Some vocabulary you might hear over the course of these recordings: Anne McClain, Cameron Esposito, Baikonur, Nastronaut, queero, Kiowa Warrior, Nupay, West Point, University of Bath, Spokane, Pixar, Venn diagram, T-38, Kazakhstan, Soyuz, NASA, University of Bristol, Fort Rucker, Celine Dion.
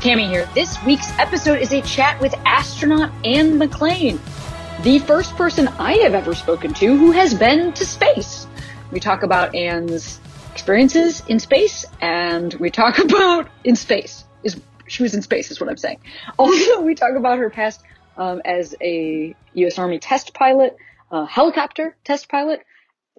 Tammy here. This week's episode is a chat with astronaut Anne McClain, the first person I have ever spoken to who has been to space. We talk about Anne's experiences in space, and we talk about she was in space is what I'm saying. Also, we talk about her past as a U.S. Army test pilot, helicopter test pilot.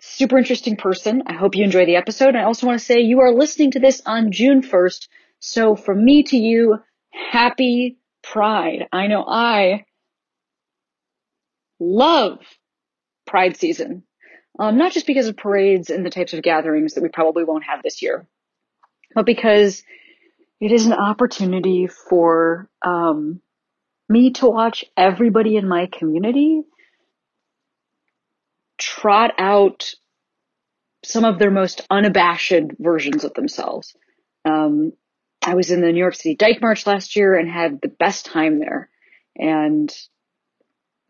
Super interesting person. I hope you enjoy the episode. I also want to say you are listening to this on June 1st. So from me to you, happy Pride. I know I love Pride season. Not just because of parades and the types of gatherings that we probably won't have this year, but because it is an opportunity for me to watch everybody in my community trot out some of their most unabashed versions of themselves. I was in the New York City Dyke March last year and had the best time there. And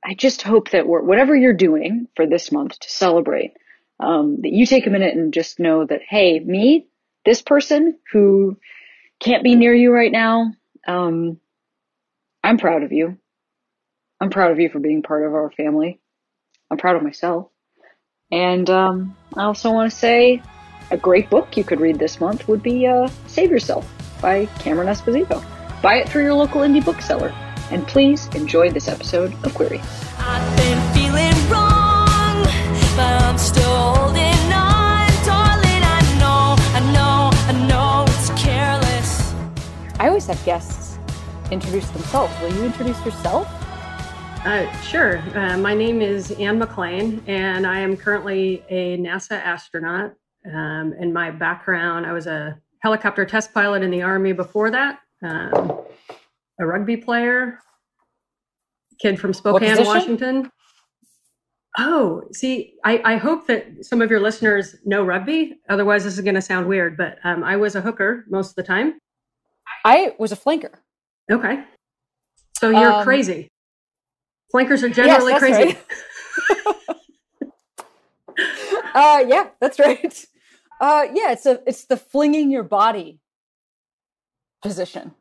I just hope that whatever you're doing for this month to celebrate, that you take a minute and just know that, hey, me, this person who can't be near you right now, I'm proud of you. I'm proud of you for being part of our family. I'm proud of myself. And I also want to say a great book you could read this month would be Save Yourself by Cameron Esposito. Buy it through your local indie bookseller. And please enjoy this episode of Query. I've been feeling wrong, but I'm still holding on, darling. I know it's careless. I always have guests introduce themselves. Will you introduce yourself? Sure. My name is Anne McClain, and I am currently a NASA astronaut. In my background, I was a helicopter test pilot in the Army before that. A rugby player, kid from Spokane, Washington. Oh, see, I hope that some of your listeners know rugby. Otherwise, this is going to sound weird, but I was a hooker most of the time. I was a flanker. Okay. So you're crazy. Flankers are generally crazy. Right. Yeah, that's right. Yeah, it's the flinging your body position.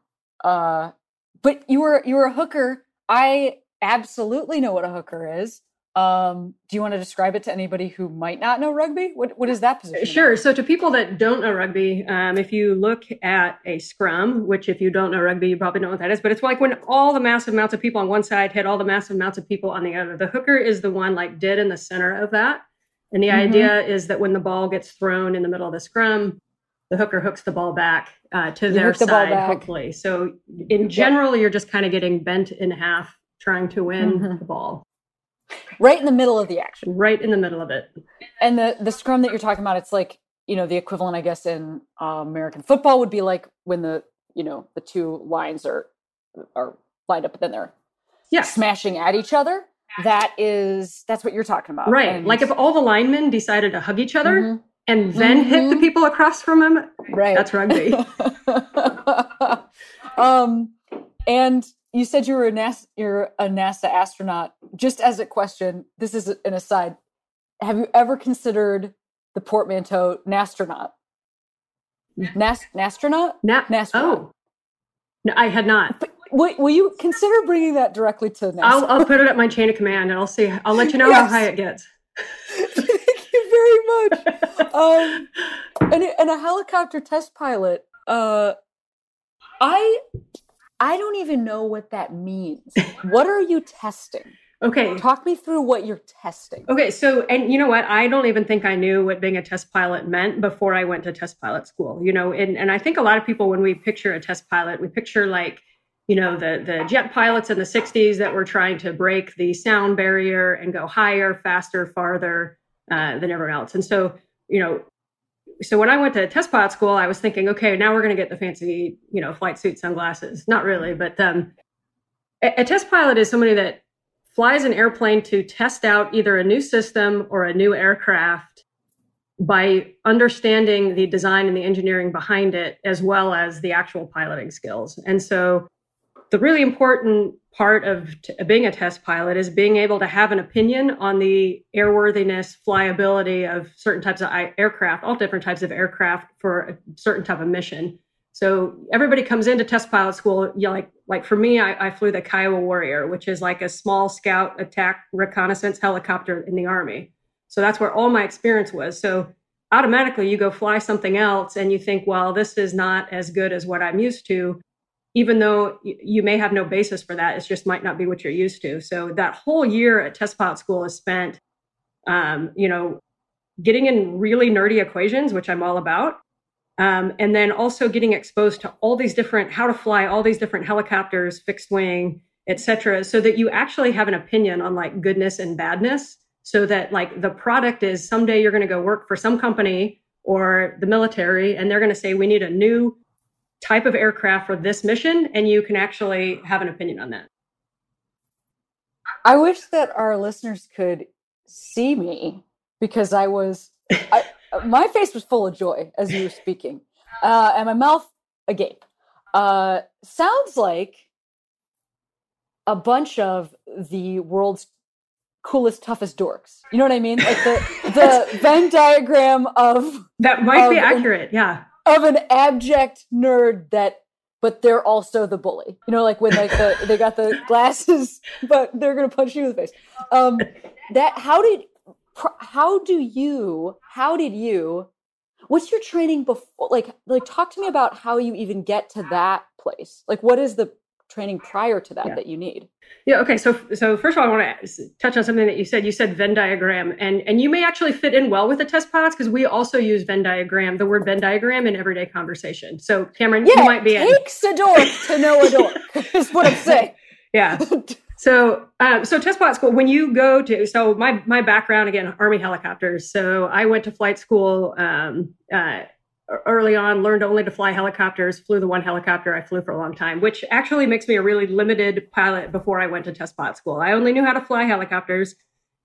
But you were a hooker. I absolutely know what a hooker is. Do you want to describe it to anybody who might not know rugby? What is that position? Sure. So to people that don't know rugby, if you look at a scrum, which if you don't know rugby, you probably don't know what that is, but it's like when all the massive amounts of people on one side hit all the massive amounts of people on the other. The hooker is the one like dead in the center of that. And the idea is that when the ball gets thrown in the middle of the scrum, the hooker hooks the ball back to their side, hopefully. So in general, you're just kind of getting bent in half trying to win the ball. Right in the middle of the action. Right in the middle of it. And the scrum that you're talking about, it's like, you know, the equivalent, I guess, in American football would be like when the two lines are lined up, but then they're smashing at each other. That's what you're talking about. Right. And like if all the linemen decided to hug each other, and then hit the people across from him. Right. That's rugby. And you said you were a NASA astronaut. Just as a question, this is an aside. Have you ever considered the portmanteau Nastronaut? Nastronaut? Nastronaut. Oh, no, I had not. But will you consider bringing that directly to NASA? I'll put it up my chain of command, and I'll see. I'll let you know how high it gets. Very much. And a helicopter test pilot. I don't even know what that means. What are you testing? Okay. Talk me through what you're testing. Okay. So, and you know what? I don't even think I knew what being a test pilot meant before I went to test pilot school, you know, and I think a lot of people, when we picture a test pilot, we picture like, you know, the jet pilots in the 60s that were trying to break the sound barrier and go higher, faster, farther, than everyone else. And so, you know, so when I went to test pilot school, I was thinking, okay, now we're going to get the fancy, you know, flight suit sunglasses. Not really, but a test pilot is somebody that flies an airplane to test out either a new system or a new aircraft by understanding the design and the engineering behind it, as well as the actual piloting skills. And so the really important part of being a test pilot is being able to have an opinion on the airworthiness, flyability of certain types of aircraft, all different types of aircraft for a certain type of mission. So everybody comes into test pilot school. You know, like for me, I flew the Kiowa Warrior, which is like a small scout attack reconnaissance helicopter in the Army. So that's where all my experience was. So automatically you go fly something else and you think, well, this is not as good as what I'm used to. Even though you may have no basis for that, it just might not be what you're used to. So that whole year at test pilot school is spent, you know, getting in really nerdy equations, which I'm all about. And then also getting exposed to all these different, how to fly all these different helicopters, fixed wing, et cetera, so that you actually have an opinion on like goodness and badness. So that like the product is someday you're going to go work for some company or the military, and they're going to say, we need a new type of aircraft for this mission, and you can actually have an opinion on that. I wish that our listeners could see me, because my face was full of joy as you were speaking, and my mouth agape. Sounds like a bunch of the world's coolest, toughest dorks. You know what I mean? Like the Venn diagram of that might be accurate. Yeah. Of an abject nerd but they're also the bully. You know, like when like they got the glasses, but they're gonna punch you in the face. How did you? What's your training before? Like talk to me about how you even get to that place. Like, what is the training prior to that you need? Yeah. Okay. So first of all, I want to touch on something that you said. You said Venn diagram, and you may actually fit in well with the test pilots, because we also use Venn diagram, the word Venn diagram, in everyday conversation. So Cameron, you might be. It takes a dork to know a dork is what I'm saying. Yeah. So test pilot school, when you go to, so my background, again, Army helicopters. So I went to flight school, early on, learned only to fly helicopters, flew the one helicopter I flew for a long time, which actually makes me a really limited pilot before I went to test pilot school. I only knew how to fly helicopters.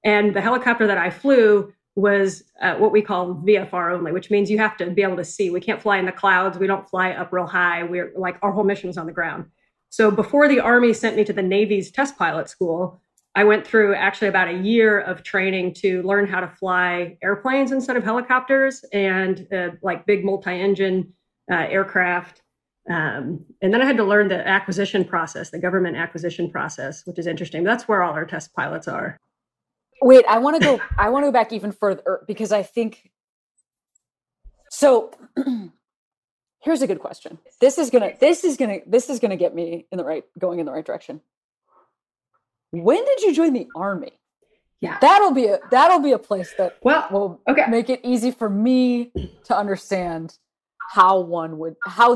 And the helicopter that I flew was what we call VFR only, which means you have to be able to see. We can't fly in the clouds. We don't fly up real high. We're like, our whole mission was on the ground. So before the Army sent me to the Navy's test pilot school, I went through actually about a year of training to learn how to fly airplanes instead of helicopters, and like big multi-engine aircraft. And then I had to learn the acquisition process, the government acquisition process, which is interesting. That's where all our test pilots are. Wait, I want to go back even further, because I think, so here's a good question. This is going to get me going in the right direction. When did you join the Army? Yeah, that'll be a place that will make it easy for me to understand how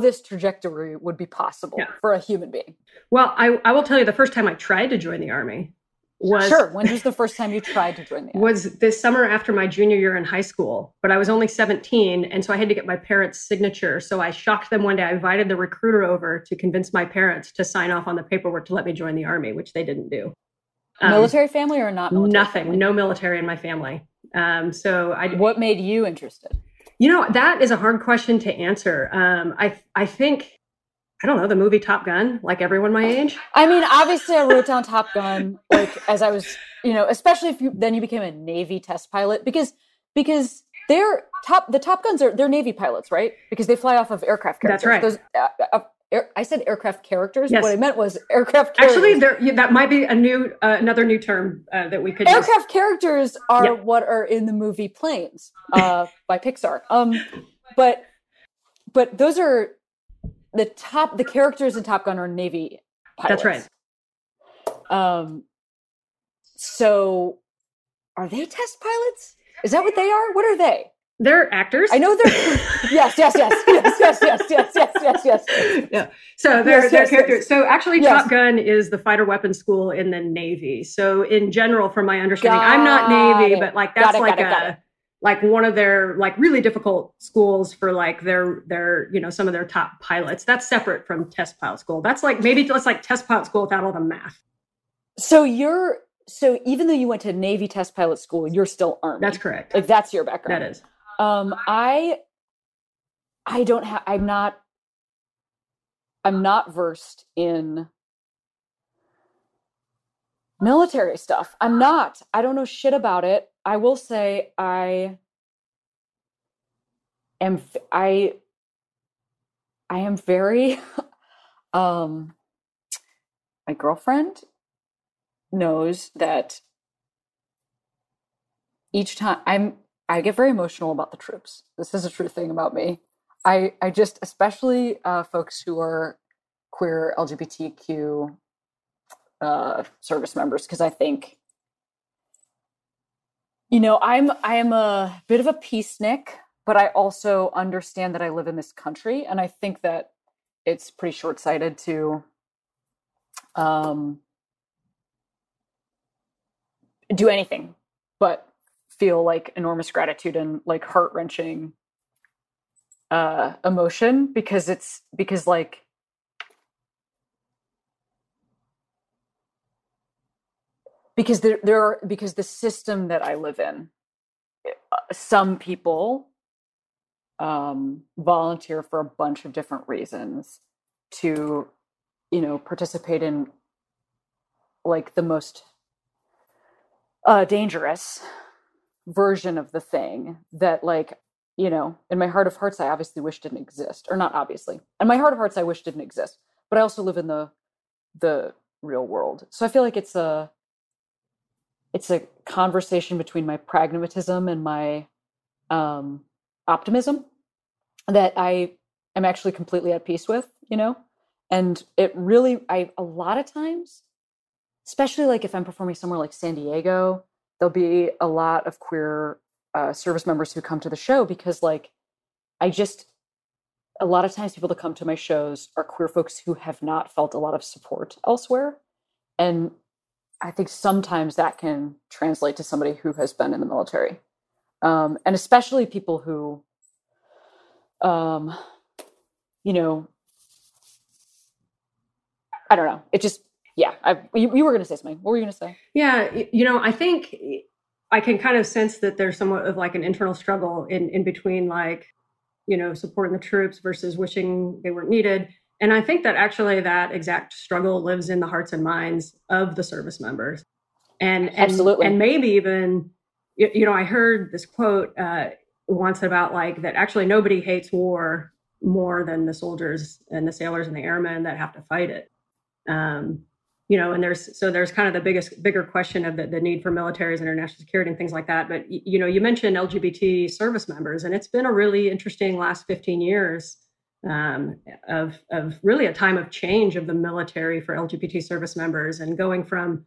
this trajectory would be possible for a human being. Well, I will tell you, the first time I tried to join the Army was When was the first time you tried to join the Army? Was this summer after my junior year in high school, but I was only 17, and so I had to get my parents' signature. So I shocked them one day. I invited the recruiter over to convince my parents to sign off on the paperwork to let me join the Army, which they didn't do. Military family or not military? Nothing. Family? No military in my family. What made you interested? You know, that is a hard question to answer. I think, I don't know, the movie Top Gun, like everyone my age. I mean, obviously I wrote down Top Gun, like as I was, you know, especially if you became a Navy test pilot, because the Top Guns they're Navy pilots, right? Because they fly off of aircraft carriers. That's right. Those, I said aircraft characters. Yes. What I meant was aircraft characters. Actually, that might be another new term that we could use. Aircraft characters are what are in the movie Planes by Pixar. But those are the characters in Top Gun are Navy pilots. That's right. So are they test pilots? Is that what they are? What are they? They're actors. I know they're yes. Yeah. So they're characters. Yes. So actually, yes. Top Gun is the fighter weapons school in the Navy. So in general, from my understanding, I'm not Navy, but like that's like a like one of their like really difficult schools for like their, you know, some of their top pilots. That's separate from test pilot school. That's like, maybe it's like test pilot school without all the math. So even though you went to Navy test pilot school, you're still Army. That's correct. Like that's your background. That is. I don't have, I'm not versed in military stuff. I don't know shit about it. I will say I am very, my girlfriend knows that each time I get very emotional about the troops. This is a true thing about me. I just, especially folks who are queer, LGBTQ service members, because I think, you know, I am a bit of a peacenik, but I also understand that I live in this country, and I think that it's pretty short-sighted to do anything but feel like enormous gratitude and like heart-wrenching emotion, because like because the system that I live in, some people volunteer for a bunch of different reasons to, you know, participate in like the most dangerous version of the thing that, like, you know, in my heart of hearts, I obviously wish didn't exist, or not obviously. In my heart of hearts, I wish didn't exist, but I also live in the real world. So I feel like it's a conversation between my pragmatism and my optimism that I am actually completely at peace with, you know? And it really, a lot of times, especially like if I'm performing somewhere like San Diego, there'll be a lot of queer service members who come to the show, because like, a lot of times people that come to my shows are queer folks who have not felt a lot of support elsewhere. And I think sometimes that can translate to somebody who has been in the military. And especially people who, you know, I don't know. It just, yeah. You were going to say something. What were you going to say? Yeah. You know, I think I can kind of sense that there's somewhat of like an internal struggle in between, like, you know, supporting the troops versus wishing they weren't needed. And I think that actually that exact struggle lives in the hearts and minds of the service members. And absolutely. And maybe even, you know, I heard this quote once about like that actually nobody hates war more than the soldiers and the sailors and the airmen that have to fight it. You know, and there's kind of the bigger question of the need for militaries, international security, and things like that. But, you know, you mentioned LGBT service members, and it's been a really interesting last 15 years. Of really a time of change of the military for LGBT service members, and going from,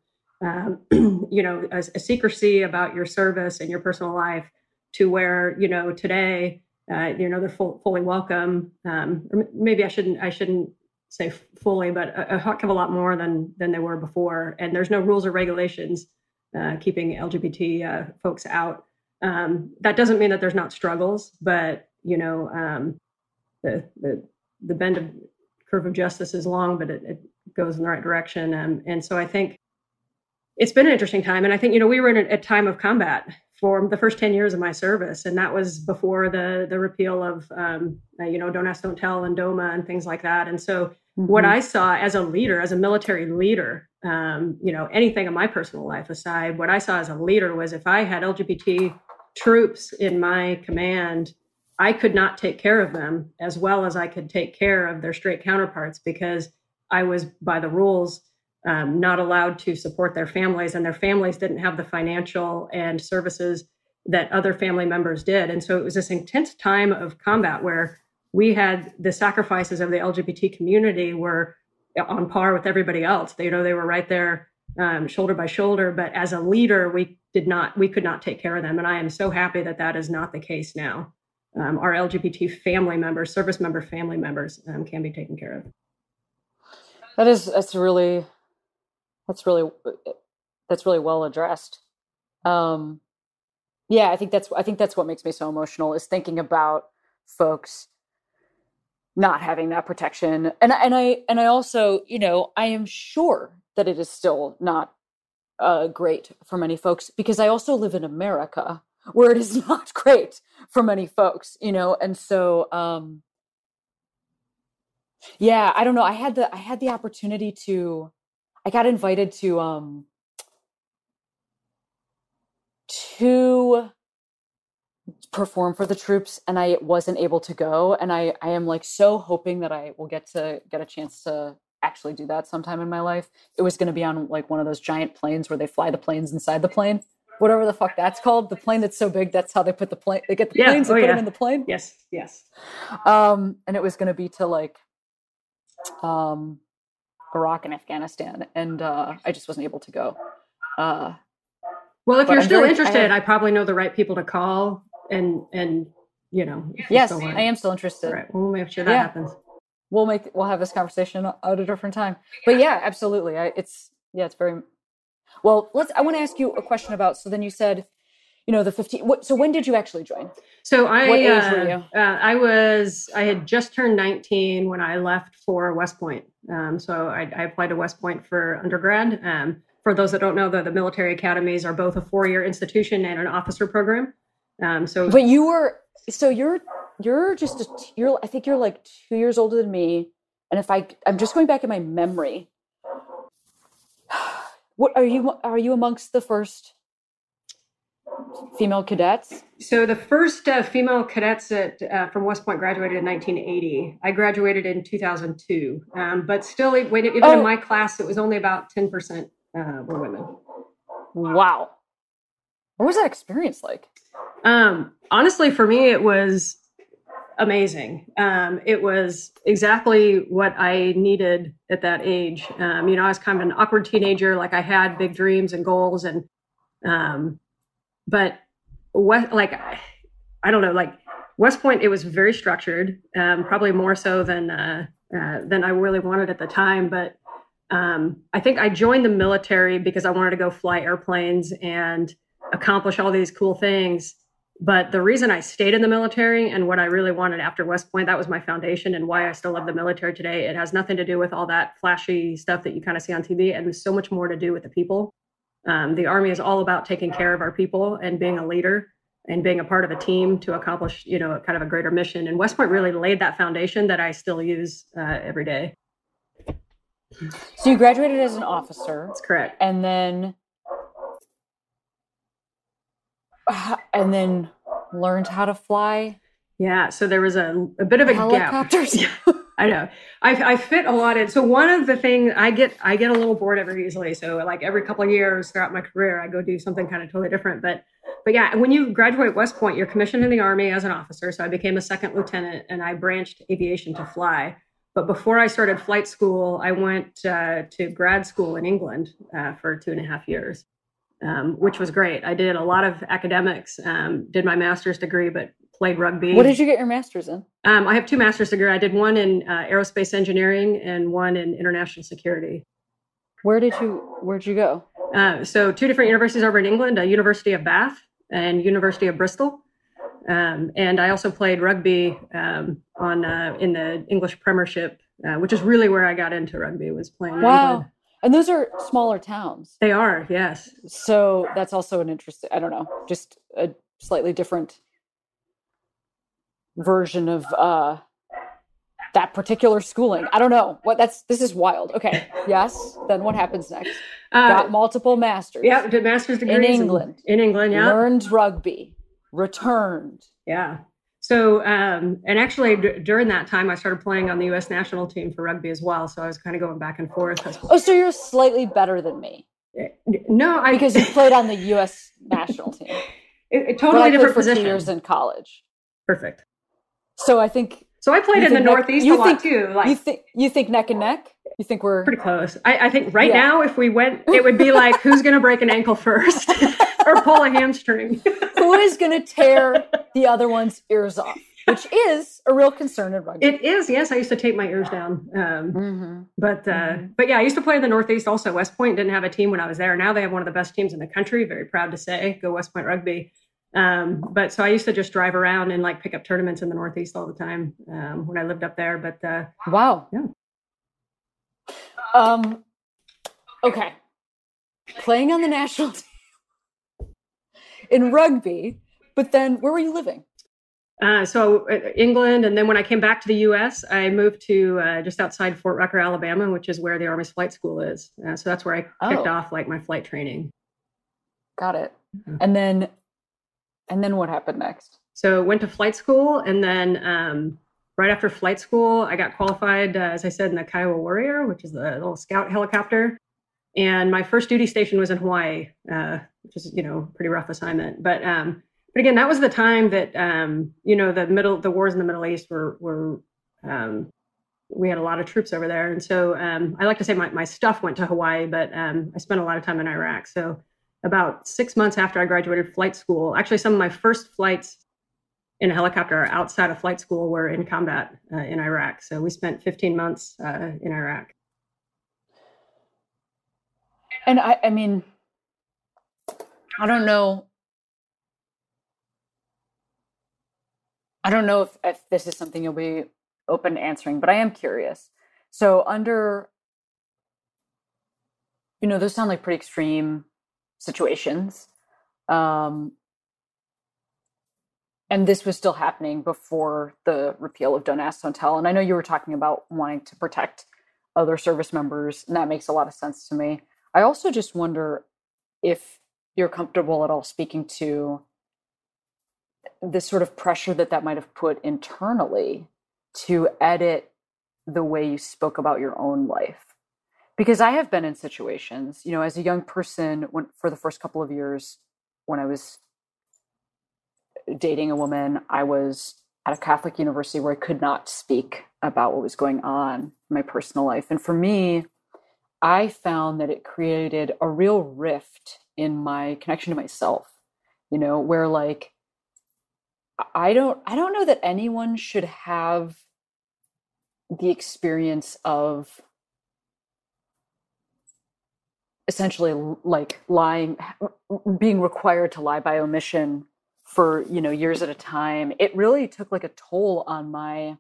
you know, a secrecy about your service and your personal life to where, you know, today, you know, they're fully welcome. Or maybe I shouldn't say fully, but a heck of a lot more than they were before. And there's no rules or regulations keeping LGBT folks out. That doesn't mean that there's not struggles, but, you know, the bend of curve of justice is long, but it goes in the right direction. And so I think it's been an interesting time. And I think, you know, we were in a time of combat for the first 10 years of my service. And that was before the repeal of, you know, Don't Ask, Don't Tell and DOMA and things like that. And so what I saw as a leader, as a military leader, you know, anything in my personal life aside, what I saw as a leader was if I had LGBT troops in my command, I could not take care of them as well as I could take care of their straight counterparts, because I was, by the rules, not allowed to support their families, and their families didn't have the financial and services that other family members did. And so it was this intense time of combat where we had the sacrifices of the LGBT community were on par with everybody else. They, you know, they were right there shoulder by shoulder, but as a leader, we could not take care of them. And I am so happy that that is not the case now. Our LGBT family members, service member family members, can be taken care of. That's really well addressed. Yeah, I think that's what makes me so emotional, is thinking about folks not having that protection. And I also, you know, I am sure that it is still not great for many folks, because I also live in America, where it is not great for many folks, you know? And so, yeah, I don't know. I had the opportunity to, I got invited to, perform for the troops, and I wasn't able to go. And I am like so hoping that I will get a chance to actually do that sometime in my life. It was going to be on like one of those giant planes where they fly the planes inside the plane, whatever the fuck that's called. The plane that's so big, that's how they put the plane. They get the planes and put them in the plane. Yes. Yes. And it was going to be to like, Iraq and Afghanistan. And, I just wasn't able to go. Well, if you're still interested, I probably know the right people to call and, you know. Yes, I am still interested. Right. We'll make sure that happens. We'll have this conversation at a different time. But yeah, absolutely. It's very, well, I want to ask you a question about, so then you said, you know, the 15, so when did you actually join? So what age were you? I had just turned 19 when I left for West Point. So I applied to West Point for undergrad. For those that don't know, the military academies are both a four-year institution and an officer program. But you were, so you're just, I think you're like 2 years older than me. And if I'm just going back in my memory, what are you amongst the first female cadets? So the first female cadets from West Point graduated in 1980. I graduated in 2002. But still, even in my class, it was only about 10%. Were women. Wow. What was that experience like? Honestly, for me, it was amazing. It was exactly what I needed at that age. You know, I was kind of an awkward teenager. Like, I had big dreams and goals, and but what, like, I don't know, like West Point, it was very structured, probably more so than I really wanted at the time, but. I think I joined the military because I wanted to go fly airplanes and accomplish all these cool things. But the reason I stayed in the military and what I really wanted after West Point, that was my foundation and why I still love the military today. It has nothing to do with all that flashy stuff that you kind of see on TV, and so much more to do with the people. The Army is all about taking care of our people and being a leader and being a part of a team to accomplish, you know, kind of a greater mission. And West Point really laid that foundation that I still use every day. So you graduated as an officer. That's correct. And then learned how to fly. Yeah. So there was a bit of a helicopters. Gap. Helicopters. I know. I fit a lot in. So one of the things, I get a little bored very easily. So like every couple of years throughout my career, I go do something kind of totally different. But yeah, when you graduate West Point, you're commissioned in the Army as an officer. So I became a second lieutenant, and I branched aviation to fly. But before I started flight school, I went to grad school in England for 2.5 years, which was great. I did a lot of academics, did my master's degree, but played rugby. What did you get your master's in? I have two master's degrees. I did one in aerospace engineering and one in international security. Where'd you go? So two different universities over in England, University of Bath and University of Bristol. And I also played rugby in the English Premiership, which is really where I got into rugby, was playing. Wow. England. And those are smaller towns. They are, yes. So that's also an interesting, I don't know, just a slightly different version of that particular schooling. I don't know what this is wild. Okay. Yes. Then what happens next? Got multiple masters. Yeah. Did master's degrees in England. In England. Yeah. Learned rugby. Returned. Yeah. So, and actually during that time, I started playing on the U.S. national team for rugby as well. So I was kind of going back and forth. Oh, so you're slightly better than me. No, because you played on the U.S. national team. It totally different position. 2 years in college. Perfect. So I think. So I played in the Northeast a lot too. Like, you think neck and neck? You think we're pretty close? I think right now, if we went, it would be like who's going to break an ankle first or pull a hamstring. Who is going to tear the other one's ears off? Which is a real concern in rugby. It is, yes. I used to tape my ears down, but yeah, I used to play in the Northeast also. West Point didn't have a team when I was there. Now they have one of the best teams in the country. Very proud to say, go West Point rugby. But so I used to just drive around and like pick up tournaments in the Northeast all the time when I lived up there. But wow. Yeah. Okay. Playing on the national team in rugby, but then where were you living? So England. And then when I came back to the U.S., I moved to just outside Fort Rucker, Alabama, which is where the Army's flight school is. So that's where I kicked off like my flight training. Got it. Mm-hmm. And then what happened next? So went to flight school, and then right after flight school, I got qualified, as I said, in the Kiowa Warrior, which is the little scout helicopter. And my first duty station was in Hawaii, which is, you know, pretty rough assignment. But again, that was the time that, you know, the wars in the Middle East were we had a lot of troops over there. And so I like to say my stuff went to Hawaii, but I spent a lot of time in Iraq. So about 6 months after I graduated flight school, actually some of my first flights in a helicopter outside of flight school were in combat in Iraq. So we spent 15 months in Iraq. And I mean, I don't know if this is something you'll be open to answering, but I am curious. So under, you know, those sound like pretty extreme situations. And this was still happening before the repeal of Don't Ask, Don't Tell. And I know you were talking about wanting to protect other service members, and that makes a lot of sense to me. I also just wonder if you're comfortable at all speaking to this sort of pressure that might have put internally to edit the way you spoke about your own life. Because I have been in situations, you know, as a young person, for the first couple of years when I was dating a woman, I was at a Catholic university where I could not speak about what was going on in my personal life. And for me, I found that it created a real rift in my connection to myself, you know, where like, I don't know that anyone should have the experience of essentially like lying, being required to lie by omission for, you know, years at a time. It really took like a toll on my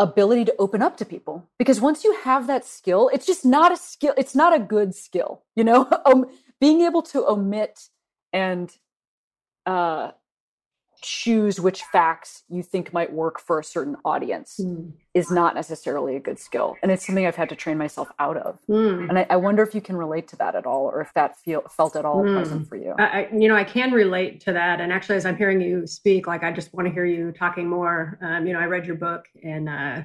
ability to open up to people, because once you have that skill, it's just not a skill. It's not a good skill, you know, being able to omit and choose which facts you think might work for a certain audience is not necessarily a good skill. And it's something I've had to train myself out of. And I wonder if you can relate to that at all, or if that felt at all present for you. I can relate to that. And actually, as I'm hearing you speak, like, I just want to hear you talking more. You know, I read your book and I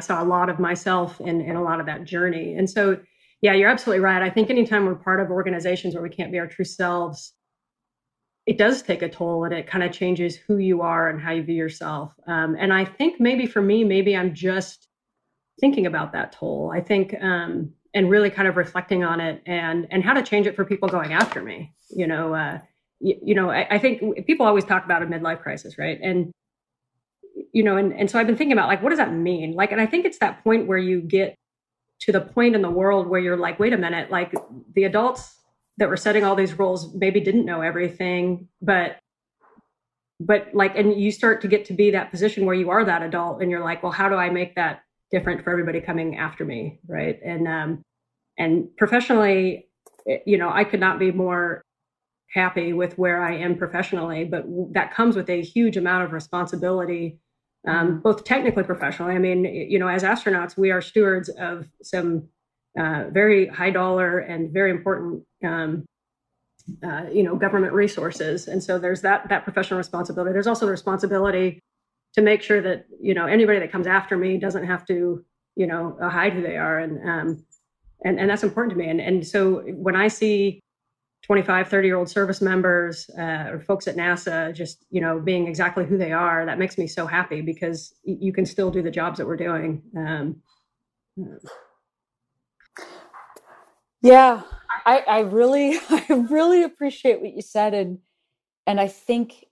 saw a lot of myself in a lot of that journey. And so, yeah, you're absolutely right. I think anytime we're part of organizations where we can't be our true selves, it does take a toll, and it kind of changes who you are and how you view yourself. And I think maybe for me, maybe I'm just thinking about that toll, I think, and really kind of reflecting on it and how to change it for people going after me. You know, I think people always talk about a midlife crisis, right? And, you know, and so I've been thinking about like, what does that mean? Like, and I think it's that point where you get to the point in the world where you're like, wait a minute, like the adults that were setting all these rules maybe didn't know everything, but like, and you start to get to be that position where you are that adult and you're like, well, how do I make that different for everybody coming after me? Right. And professionally, you know, I could not be more happy with where I am professionally, but that comes with a huge amount of responsibility, both technically, professionally. I mean, you know, as astronauts, we are stewards of some very high dollar and very important, you know, government resources. And so there's that professional responsibility. There's also the responsibility to make sure that, you know, anybody that comes after me doesn't have to, you know, hide who they are. And that's important to me. And so when I see 25, 30-year-old service members or folks at NASA just, you know, being exactly who they are, that makes me so happy, because you can still do the jobs that we're doing. Yeah, I really appreciate what you said. And I think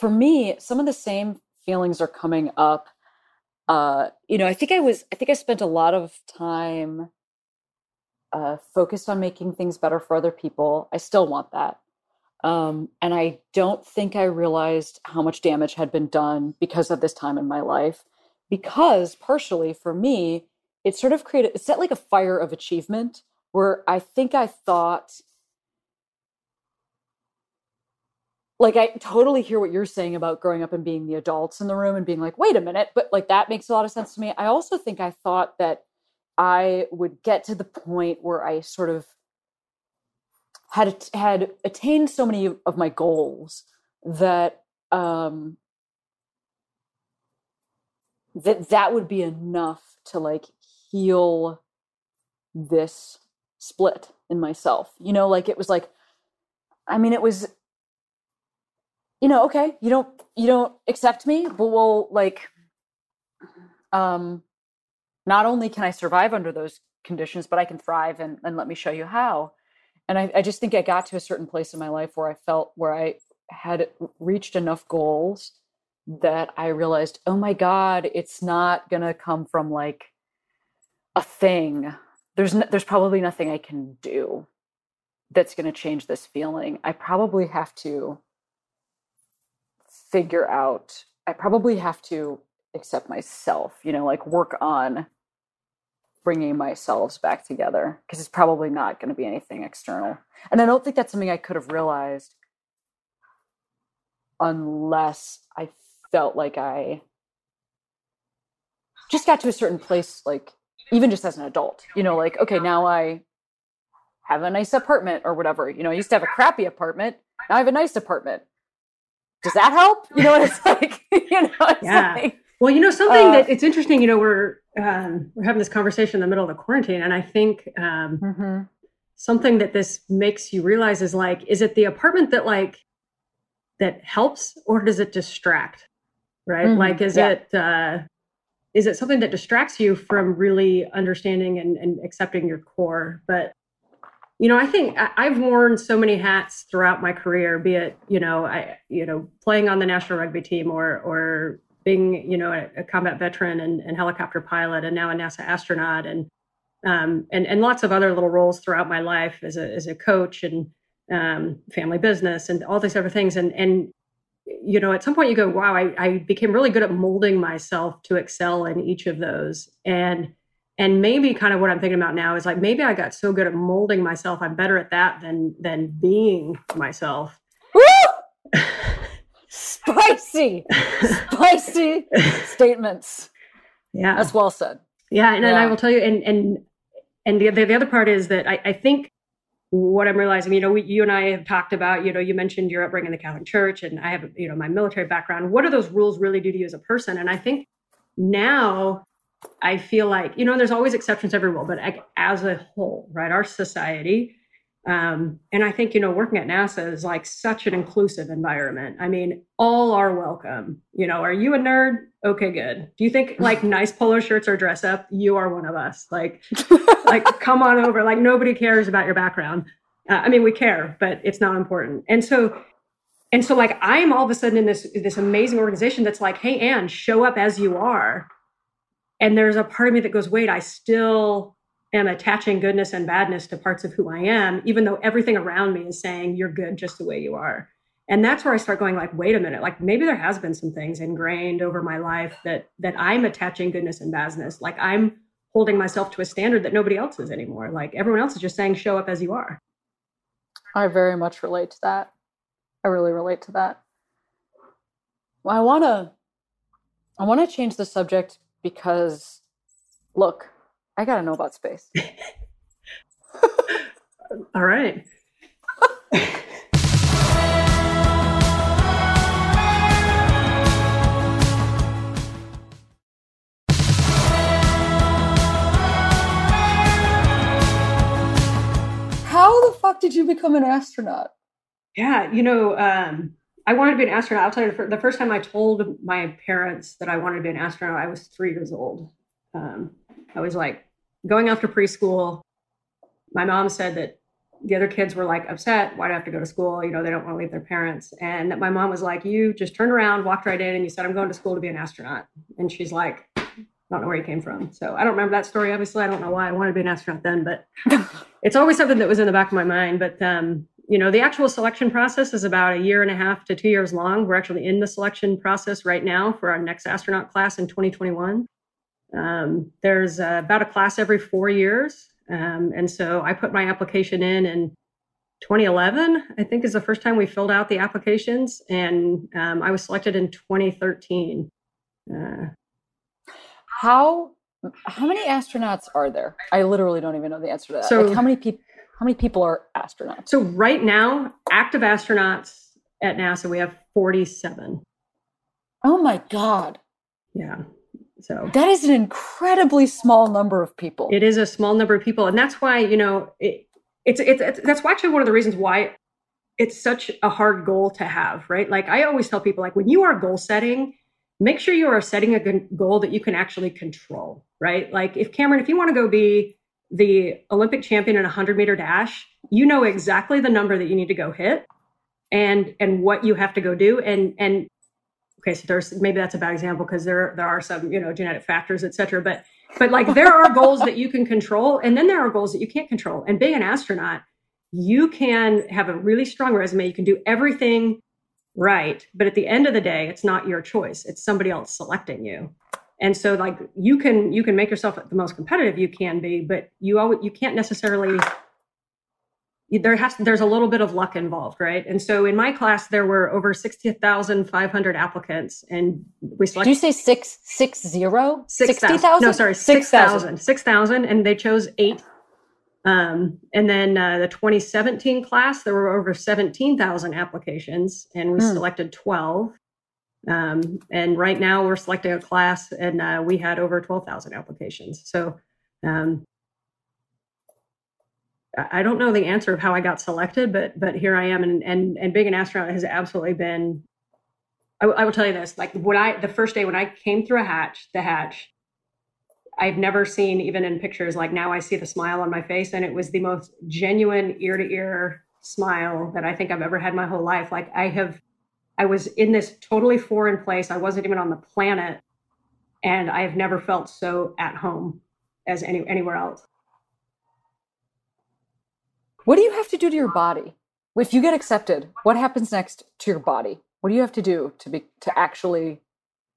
for me, some of the same feelings are coming up. You know, I think I spent a lot of time focused on making things better for other people. I still want that. And I don't think I realized how much damage had been done because of this time in my life, because partially for me, it sort of created, it set like a fire of achievement where I think I thought, like, I totally hear what you're saying about growing up and being the adults in the room and being like, wait a minute, but like, that makes a lot of sense to me. I also think I thought that I would get to the point where I sort of had attained so many of my goals that that would be enough to like heal this split in myself. You know, like, it was like, I mean, it was, you know, okay, you don't accept me, but we'll like, not only can I survive under those conditions, but I can thrive, and let me show you how. And I just think I got to a certain place in my life where I felt where I had reached enough goals that I realized, oh my God, it's not going to come from like a thing. There's probably nothing I can do that's going to change this feeling. I probably have to figure out, I probably have to accept myself, you know, like work on bringing myself back together, because it's probably not going to be anything external. And I don't think that's something I could have realized unless I felt like I just got to a certain place, like even just as an adult, you know, like, okay, now I have a nice apartment or whatever, you know, I used to have a crappy apartment. Now I have a nice apartment. Does that help? You know what it's like? You know, it's like, well, you know, something that it's interesting, you know, we're having this conversation in the middle of the quarantine. And I think something that this makes you realize is like, is it the apartment that like, that helps, or does it distract? Right. Mm-hmm. Like, is it something that distracts you from really understanding and accepting your core? But, you know, I think I've worn so many hats throughout my career, be it, you know, playing on the national rugby team or being, you know, a combat veteran and helicopter pilot, and now a NASA astronaut, and lots of other little roles throughout my life as a coach and family business and all these other things. And you know, at some point you go, wow, I became really good at molding myself to excel in each of those. And maybe kind of what I'm thinking about now is like, maybe I got so good at molding myself, I'm better at that than being myself. Woo! Spicy statements. Yeah. That's well said. Yeah. And I will tell you, and the other part is that I think what I'm realizing, you know, you and I have talked about, you know, you mentioned your upbringing in the Catholic Church, and I have, you know, my military background. What do those rules really do to you as a person? And I think now I feel like, you know, there's always exceptions to every rule, but as a whole, right, our society, and I think, you know, working at NASA is like such an inclusive environment. I mean, all are welcome. You know, are you a nerd? Okay, good. Do you think like nice polo shirts or dress up? You are one of us. Like, like come on over. Like nobody cares about your background. I mean, we care, but it's not important. And so like I'm all of a sudden in this amazing organization that's like, hey, Anne, show up as you are. And there's a part of me that goes, wait, I still am attaching goodness and badness to parts of who I am, even though everything around me is saying you're good just the way you are. And that's where I start going like, wait a minute, like maybe there has been some things ingrained over my life that I'm attaching goodness and badness. Like I'm holding myself to a standard that nobody else is anymore. Like everyone else is just saying, show up as you are. I very much relate to that. I really relate to that. Well, I want to change the subject because look, I got to know about space. All right. How the fuck did you become an astronaut? Yeah, you know, I wanted to be an astronaut. I'll tell you, the first time I told my parents that I wanted to be an astronaut, I was 3 years old. I was like going off to preschool. My mom said that the other kids were like upset. Why do I have to go to school? You know, they don't want to leave their parents. And that my mom was like, you just turned around, walked right in, and you said, I'm going to school to be an astronaut. And she's like, I don't know where he came from. So I don't remember that story. Obviously, I don't know why I wanted to be an astronaut then, but it's always something that was in the back of my mind. But, you know, the actual selection process is about 1.5 to 2 years long. We're actually in the selection process right now for our next astronaut class in 2021. There's about a class every 4 years. And so I put my application in 2011, I think, is the first time we filled out the applications. And I was selected in 2013. How many astronauts are there? I literally don't even know the answer to that. So like how many people are astronauts? So right now, active astronauts at NASA, we have 47. Oh my God. Yeah. So that is an incredibly small number of people. It is a small number of people. And that's why, you know, it's that's actually one of the reasons why it's such a hard goal to have, right? Like I always tell people, like when you are goal setting, make sure you are setting a goal that you can actually control, right? Like if Cameron, if you want to go be the Olympic champion in a 100-meter dash, you know exactly the number that you need to go hit and what you have to go do. And okay, so there's, maybe that's a bad example because there are some, you know, genetic factors, et cetera. But like there are goals that you can control, and then there are goals that you can't control. And being an astronaut, you can have a really strong resume. You can do everything right. But at the end of the day, it's not your choice. It's somebody else selecting you. And so like you can make yourself the most competitive you can be, but you can't necessarily, there's a little bit of luck involved, right? And so in my class, there were over 60,500 applicants, and we selected. Did you say 6,060? 60,000? No, sorry, 6,000. 6,000, and they chose 8. And then the 2017 class, there were over 17,000 applications, and we selected 12. And right now we're selecting a class, and we had over 12,000 applications. So I don't know the answer of how I got selected, but here I am. And being an astronaut has absolutely been, I will tell you this, like the first day when I came through the hatch, I've never seen, even in pictures, like now I see the smile on my face, and it was the most genuine ear to ear smile that I think I've ever had my whole life. Like I was in this totally foreign place. I wasn't even on the planet, and I have never felt so at home as anywhere else. What do you have to do to your body? If you get accepted, what happens next to your body? What do you have to do to actually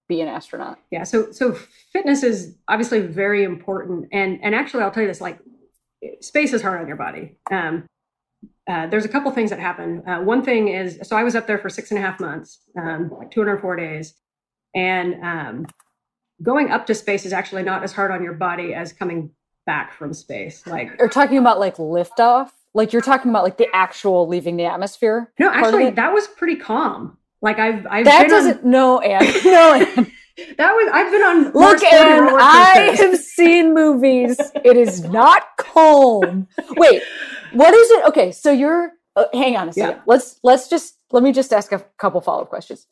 be an astronaut? Yeah, so fitness is obviously very important. And actually, I'll tell you this, like space is hard on your body. There's a couple things that happen. One thing is, so I was up there for 6.5 months, like 204 days. And going up to space is actually not as hard on your body as coming back from space. Like you're talking about like liftoff? Like you're talking about like the actual leaving the atmosphere? No, actually, that was pretty calm. Like I've that been doesn't on... no Anne. No Anne. That was I've been on look Anne, I have seen movies. It is not calm. Wait, what is it? Okay, so you're hang on a second. Yeah. Let me just ask a couple follow-up questions.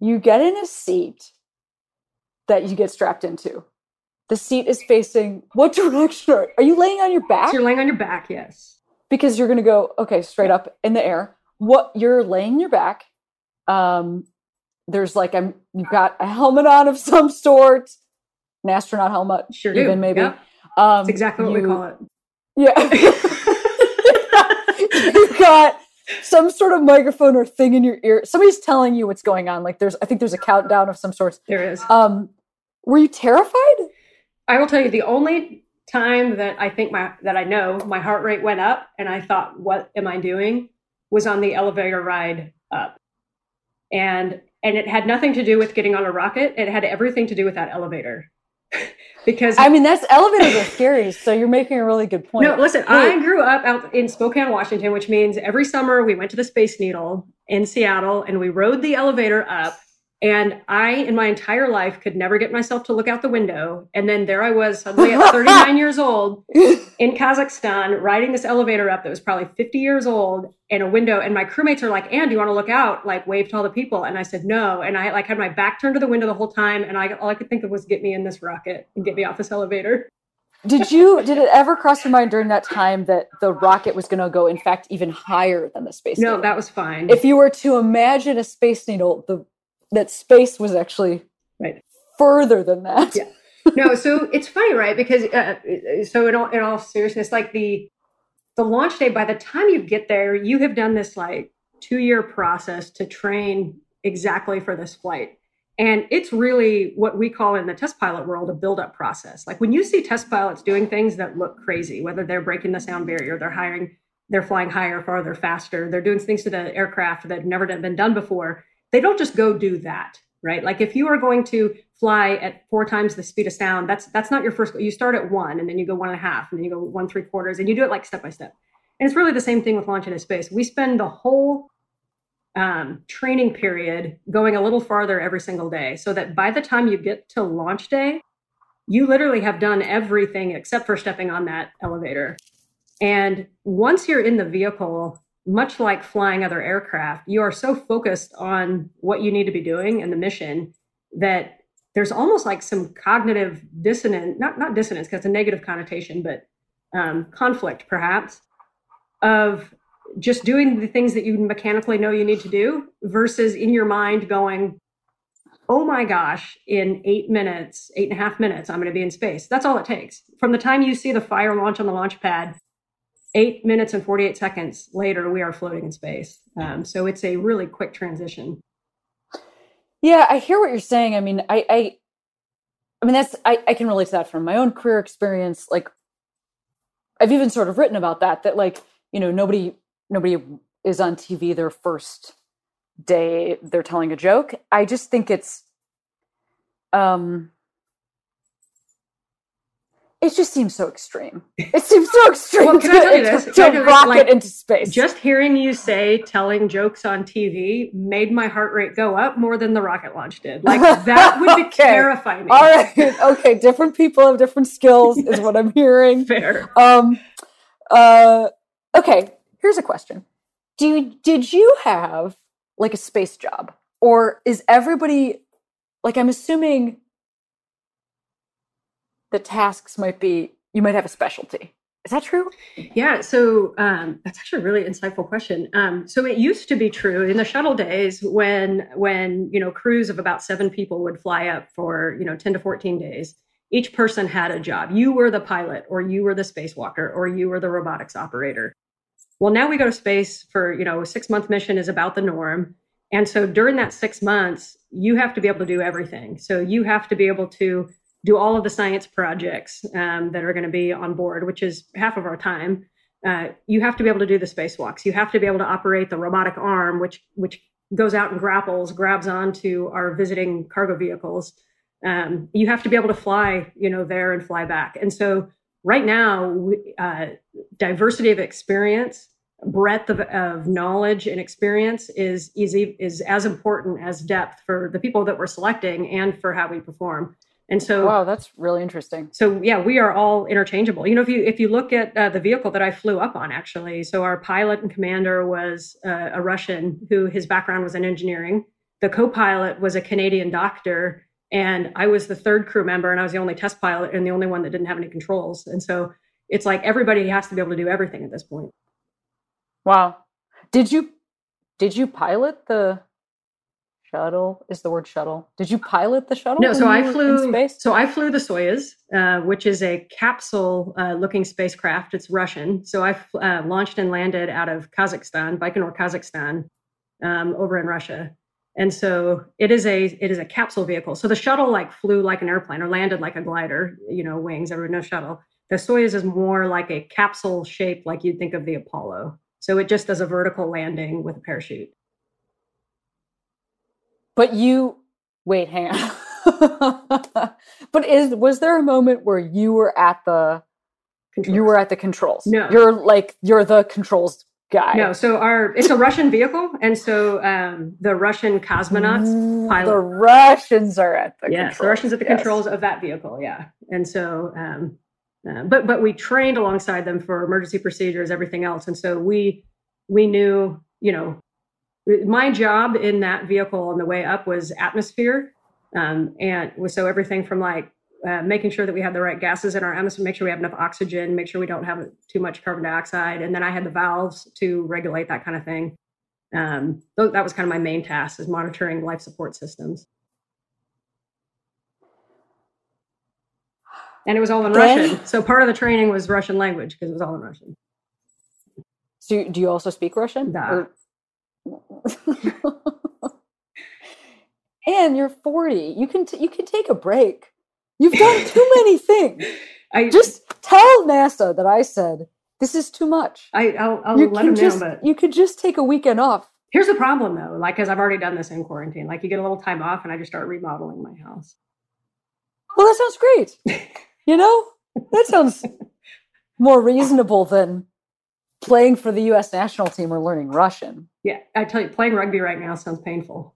You get in a seat that you get strapped into. The seat is facing what direction? Are you laying on your back? So you're laying on your back, yes. Because you're gonna go, okay, straight up in the air. What you're laying your back. There's like you've got a helmet on of some sort, an astronaut helmet, sure even do. Maybe. Yeah. That's exactly what we call it. Yeah, you've got some sort of microphone or thing in your ear. Somebody's telling you what's going on. Like I think there's a countdown of some sort. There is. Were you terrified? I will tell you the only time that I know my heart rate went up and I thought, "What am I doing?" was on the elevator ride up. And it had nothing to do with getting on a rocket. It had everything to do with that elevator. Because I mean, that's elevators are scary. So you're making a really good point. No, listen, I grew up out in Spokane, Washington, which means every summer we went to the Space Needle in Seattle and we rode the elevator up. And I, in my entire life, could never get myself to look out the window. And then there I was suddenly at 39 years old in Kazakhstan, riding this elevator up that was probably 50 years old in a window. And my crewmates are like, "Anne, do you want to look out?" Like wave to all the people. And I said, no. And I like had my back turned to the window the whole time. And all I could think of was get me in this rocket and get me off this elevator. Did it ever cross your mind during that time that the rocket was going to go, in fact, even higher than the Space Needle? No, that was fine. If you were to imagine a Space Needle, that space was actually right further than that. Yeah. No, so it's funny, right? Because so in all seriousness, like the launch day, by the time you get there, you have done this like 2-year process to train exactly for this flight. And it's really what we call in the test pilot world a buildup process. Like when you see test pilots doing things that look crazy, whether they're breaking the sound barrier, they're flying higher, farther, faster, they're doing things to the aircraft that have never been done before, they don't just go do that, right? Like if you are going to fly at 4 times the speed of sound, that's not your first, you start at 1 and then you go 1.5 and then you go 1.75 and you do it like step by step. And it's really the same thing with launch into space. We spend the whole training period going a little farther every single day so that by the time you get to launch day, you literally have done everything except for stepping on that elevator. And once you're in the vehicle, much like flying other aircraft, you are so focused on what you need to be doing and the mission that there's almost like some cognitive dissonance, not dissonance because it's a negative connotation, but conflict perhaps of just doing the things that you mechanically know you need to do versus in your mind going, oh my gosh, in 8 minutes, 8.5 minutes, I'm going to be in space. That's all it takes. From the time you see the fire launch on the launch pad, 8 minutes and 48 seconds later, we are floating in space. So it's a really quick transition. Yeah, I hear what you're saying. I mean, I mean, that's, I can relate to that from my own career experience. Like I've even sort of written about that like, you know, nobody is on TV their first day they're telling a joke. I just think it just seems so extreme. It seems so extreme to rocket like, into space. Just hearing you say telling jokes on TV made my heart rate go up more than the rocket launch did. Like that would be terrifying. All right. Okay. Different people have different skills is what I'm hearing. Fair. Okay. Here's a question. Did you have like a space job, or is everybody like, I'm assuming the tasks might be, you might have a specialty. Is that true? Yeah. So that's actually a really insightful question. So it used to be true in the shuttle days when, you know, crews of about 7 people would fly up for, you know, 10 to 14 days. Each person had a job. You were the pilot, or you were the spacewalker, or you were the robotics operator. Well, now we go to space for, you know, a 6-month mission is about the norm. And so during that 6 months, you have to be able to do everything. So you have to be able to do all of the science projects that are going to be on board, which is half of our time. You have to be able to do the spacewalks. You have to be able to operate the robotic arm, which goes out and grabs onto our visiting cargo vehicles. You have to be able to fly, you know, there and fly back. And so right now, diversity of experience, breadth of knowledge and experience is as important as depth for the people that we're selecting and for how we perform. And so, wow, that's really interesting. So yeah, we are all interchangeable. You know, if you look at the vehicle that I flew up on, actually, so our pilot and commander was a Russian who his background was in engineering. The co-pilot was a Canadian doctor, and I was the 3rd crew member, and I was the only test pilot and the only one that didn't have any controls. And so it's like everybody has to be able to do everything at this point. Wow. Did you pilot the shuttle? Is the word shuttle? Did you pilot the shuttle? No, so I flew the Soyuz, which is a capsule-looking spacecraft. It's Russian. So I launched and landed out of Kazakhstan, Baikonur, Kazakhstan, over in Russia. And so it is a capsule vehicle. So the shuttle like flew like an airplane or landed like a glider, you know, wings. Everyone knows shuttle. The Soyuz is more like a capsule shape, like you'd think of the Apollo. So it just does a vertical landing with a parachute. But wait, hang on. But was there a moment where you were at the controls? You were at the controls? No, you're the controls guy. No, so it's a Russian vehicle, and so the Russian cosmonauts pilot. The Russians are at the controls. The Russians at the controls of that vehicle. Yeah, and so but we trained alongside them for emergency procedures, everything else, and so we knew, you know. My job in that vehicle on the way up was atmosphere. And so everything from like making sure that we had the right gases in our atmosphere, make sure we have enough oxygen, make sure we don't have too much carbon dioxide. And then I had the valves to regulate that kind of thing. That was kind of my main task, is monitoring life support systems. And it was all in Russian. So part of the training was Russian language because it was all in Russian. So do you also speak Russian? Nah. And you're 40. You can take a break. You've done too many things. Just tell NASA that I said, this is too much. I'll let them know. But you could just take a weekend off. Here's the problem, though, like, because I've already done this in quarantine. Like, you get a little time off, and I just start remodeling my house. Well, that sounds great. You know, that sounds more reasonable than playing for the U.S. national team or learning Russian. Yeah, I tell you, playing rugby right now sounds painful.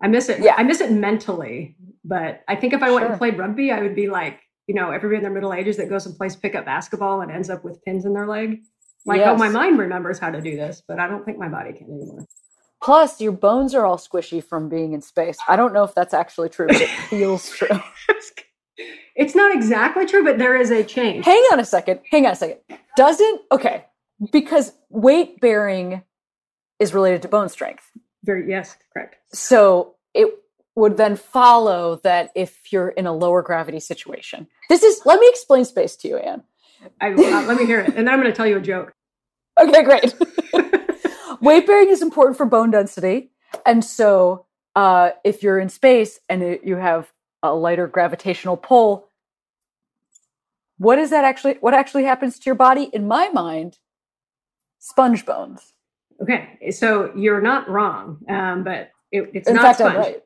I miss it. Yeah. I miss it mentally. But I think if I went and played rugby, I would be like, you know, everybody in their middle ages that goes someplace, pick up basketball and ends up with pins in their leg. Like, yes. Oh, my mind remembers how to do this, but I don't think my body can anymore. Plus, your bones are all squishy from being in space. I don't know if that's actually true, but it feels true. It's not exactly true, but there is a change. Hang on a second. Okay. Because weight bearing is related to bone strength. Yes, correct. So it would then follow that if you're in a lower gravity situation. Let me explain space to you, Anne. Let me hear it. And then I'm going to tell you a joke. Okay, great. Weight bearing is important for bone density. And so if you're in space and you have a lighter gravitational pull, what actually happens to your body? In my mind, sponge bones. Okay, so you're not wrong, but it's not sponge. I'm right.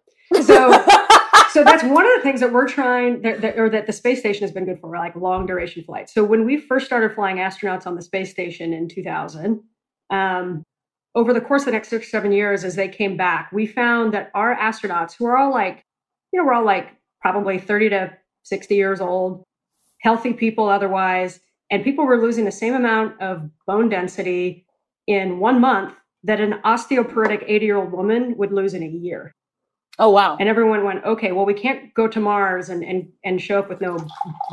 So that's one of the things that we're trying, that the space station has been good for, like long duration flights. So when we first started flying astronauts on the space station in 2000, over the course of the next 6 or 7 years, as they came back, we found that our astronauts, who are all like, you know, we're all like probably 30 to 60 years old, healthy people otherwise, and people were losing the same amount of bone density in 1 month that an osteoporotic 80-year-old woman would lose in a year. Oh, wow. And everyone went, okay, well, we can't go to Mars and show up with no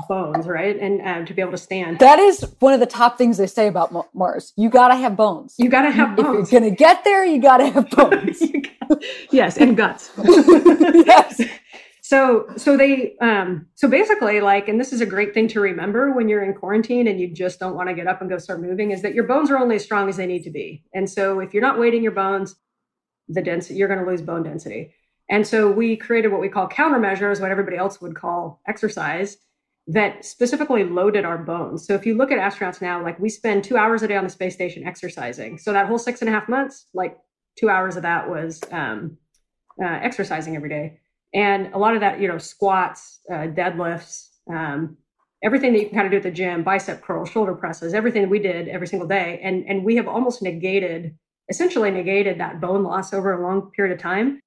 bones, right? And to be able to stand. That is one of the top things they say about Mars. You got to have bones. You got to have bones. If you're going to get there, you got to have bones. Yes, and guts. Yes. So they, so basically, like, and this is a great thing to remember when you're in quarantine and you just don't want to get up and go start moving, is that your bones are only as strong as they need to be. And so if you're not weighting your bones, you're going to lose bone density. And so we created what we call countermeasures, what everybody else would call exercise, that specifically loaded our bones. So if you look at astronauts now, like, we spend 2 hours a day on the space station exercising. So that whole 6.5 months, like 2 hours of that was exercising every day. And a lot of that, you know, squats, deadlifts, everything that you can kind of do at the gym, bicep curls, shoulder presses, everything that we did every single day. And we have almost essentially negated that bone loss over a long period of time.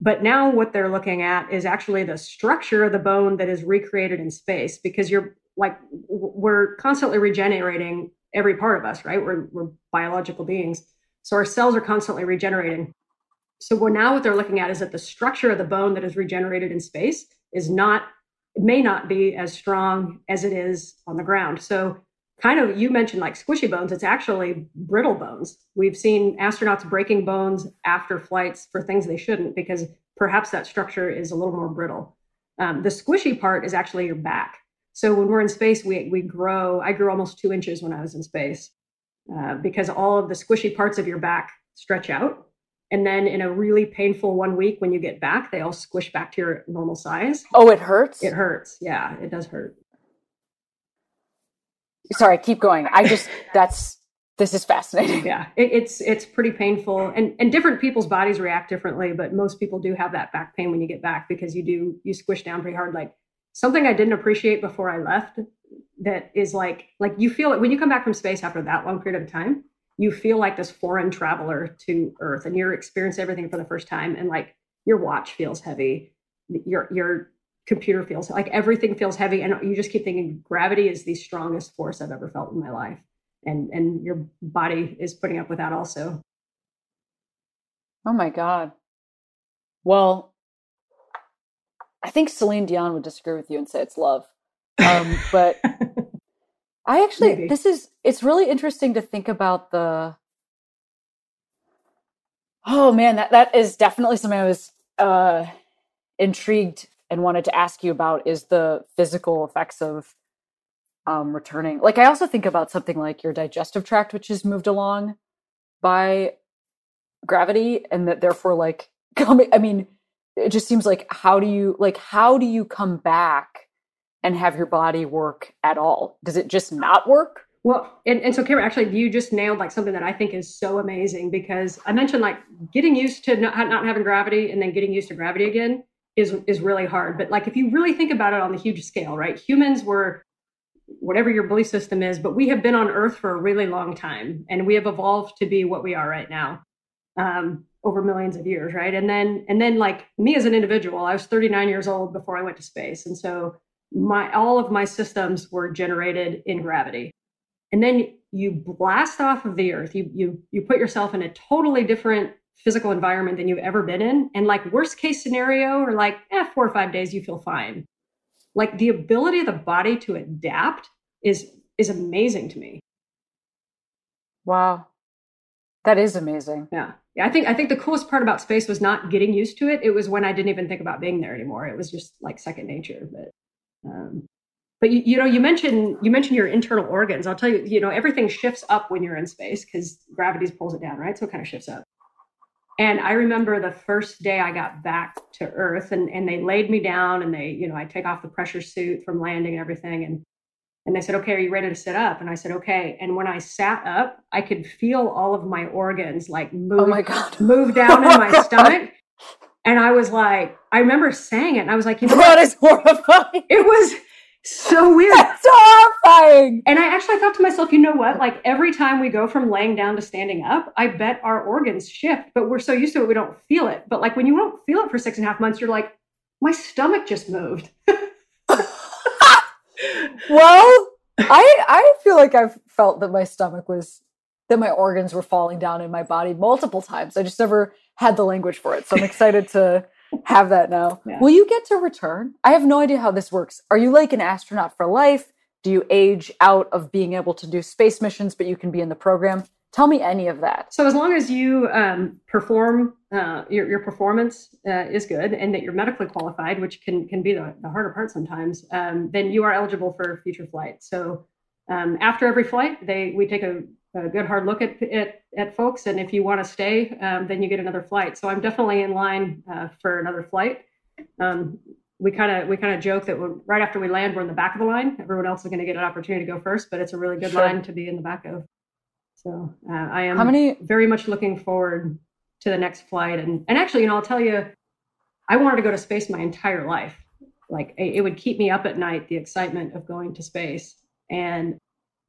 But now what they're looking at is actually the structure of the bone that is recreated in space, because we're constantly regenerating every part of us, right? We're biological beings. So our cells are constantly regenerating. So now what they're looking at is that the structure of the bone that is regenerated in space may not be as strong as it is on the ground. So kind of, you mentioned like squishy bones, it's actually brittle bones. We've seen astronauts breaking bones after flights for things they shouldn't, because perhaps that structure is a little more brittle. The squishy part is actually your back. So when we're in space, we grow. I grew almost 2 inches when I was in space because all of the squishy parts of your back stretch out. And then in a really painful 1 week, when you get back, they all squish back to your normal size. Oh, it hurts? It hurts. Yeah, it does hurt. Sorry, keep going. This is fascinating. Yeah, it's pretty painful. And different people's bodies react differently, but most people do have that back pain when you get back, because you squish down pretty hard. Like, something I didn't appreciate before I left that is like you feel it when you come back from space after that long period of time. You feel like this foreign traveler to Earth, and you're experiencing everything for the first time. And like, your watch feels heavy, your computer feels like everything feels heavy, and you just keep thinking gravity is the strongest force I've ever felt in my life, and your body is putting up with that also. Oh my God! Well, I think Celine Dion would disagree with you and say it's love, but. I actually, maybe. It's really interesting to think about oh man, that is definitely something I was intrigued and wanted to ask you about is the physical effects of returning. Like, I also think about something like your digestive tract, which is moved along by gravity, and that therefore, like, coming, I mean, it just seems like, how do you come back and have your body work at all? Does it just not work? Well, and so Cameron, actually, you just nailed like something that I think is so amazing, because I mentioned like getting used to not having gravity and then getting used to gravity again is really hard. But like, if you really think about it on the huge scale, right? Humans were, whatever your belief system is, but we have been on Earth for a really long time, and we have evolved to be what we are right now over millions of years, right? And then like me as an individual, I was 39 years old before I went to space, and so all of my systems were generated in gravity. And then you blast off of the Earth. You put yourself in a totally different physical environment than you've ever been in. And like worst case scenario, or like 4 or 5 days, you feel fine. Like the ability of the body to adapt is amazing to me. Wow, that is amazing. Yeah. I think the coolest part about space was not getting used to it. It was when I didn't even think about being there anymore. It was just like second nature. But you know, you mentioned your internal organs. I'll tell you, you know, everything shifts up when you're in space because gravity pulls it down, right? So it kind of shifts up. And I remember the first day I got back to Earth, and they laid me down, and they, you know, I take off the pressure suit from landing and everything, and they said, "Okay, are you ready to sit up?" And I said, "Okay." And when I sat up, I could feel all of my organs like move down in my stomach. And I was like, I remember saying it, and I was like, you know, that is horrifying. It was so weird. That's horrifying. And I actually thought to myself, you know what? Like every time we go from laying down to standing up, I bet our organs shift, but we're so used to it, we don't feel it. But like when you don't feel it for 6.5 months, you're like, my stomach just moved. Well, I feel like I've felt that that my organs were falling down in my body multiple times. I just never had the language for it. So I'm excited to have that now. Yeah. Will you get to return? I have no idea how this works. Are you like an astronaut for life? Do you age out of being able to do space missions, but you can be in the program? Tell me any of that. So as long as you perform, your performance is good, and that you're medically qualified, which can be the harder part sometimes, then you are eligible for future flight. So after every flight, we take a good hard look at folks. And if you want to stay, then you get another flight. So I'm definitely in line for another flight. We kind of joke that right after we land, we're in the back of the line. Everyone else is going to get an opportunity to go first, but it's a really good line to be in the back of. So I am very much looking forward to the next flight. And actually, you know, I'll tell you, I wanted to go to space my entire life. Like it would keep me up at night, the excitement of going to space. And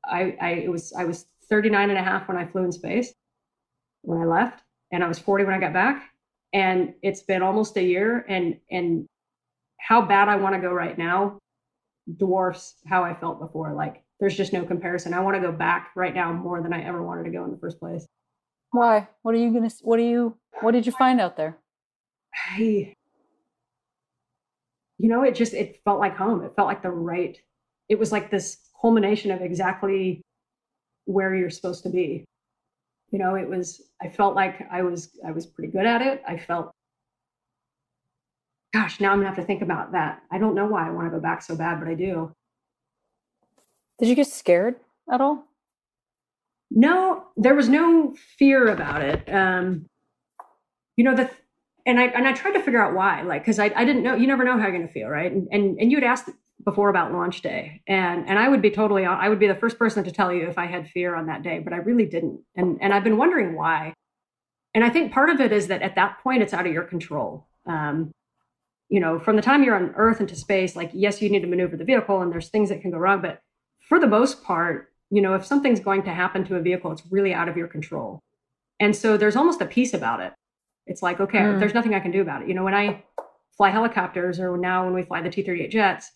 I was 39 and a half when I flew in space, when I left, and I was 40 when I got back. And it's been almost a year, and how bad I want to go right now dwarfs how I felt before. Like there's just no comparison. I want to go back right now more than I ever wanted to go in the first place. Why? What did you find out there? It felt like home. It felt like it was like this culmination of exactly where you're supposed to be. You know, it was, I felt like I was pretty good at it. I felt, gosh, now I'm gonna have to think about that. I don't know why I want to go back so bad, but I do. Did you get scared at all? No, there was no fear about it. And I tried to figure out why, like, cause I didn't know, you never know how you're going to feel. Right. And you had asked before about launch day. And I would be the first person to tell you if I had fear on that day, but I really didn't. And I've been wondering why. And I think part of it is that at that point, it's out of your control. You know, from the time you're on Earth into space, like, yes, you need to maneuver the vehicle and there's things that can go wrong. But for the most part, you know, if something's going to happen to a vehicle, it's really out of your control. And so there's almost a peace about it. It's like, okay, there's nothing I can do about it. You know, when I fly helicopters, or now when we fly the T-38 jets,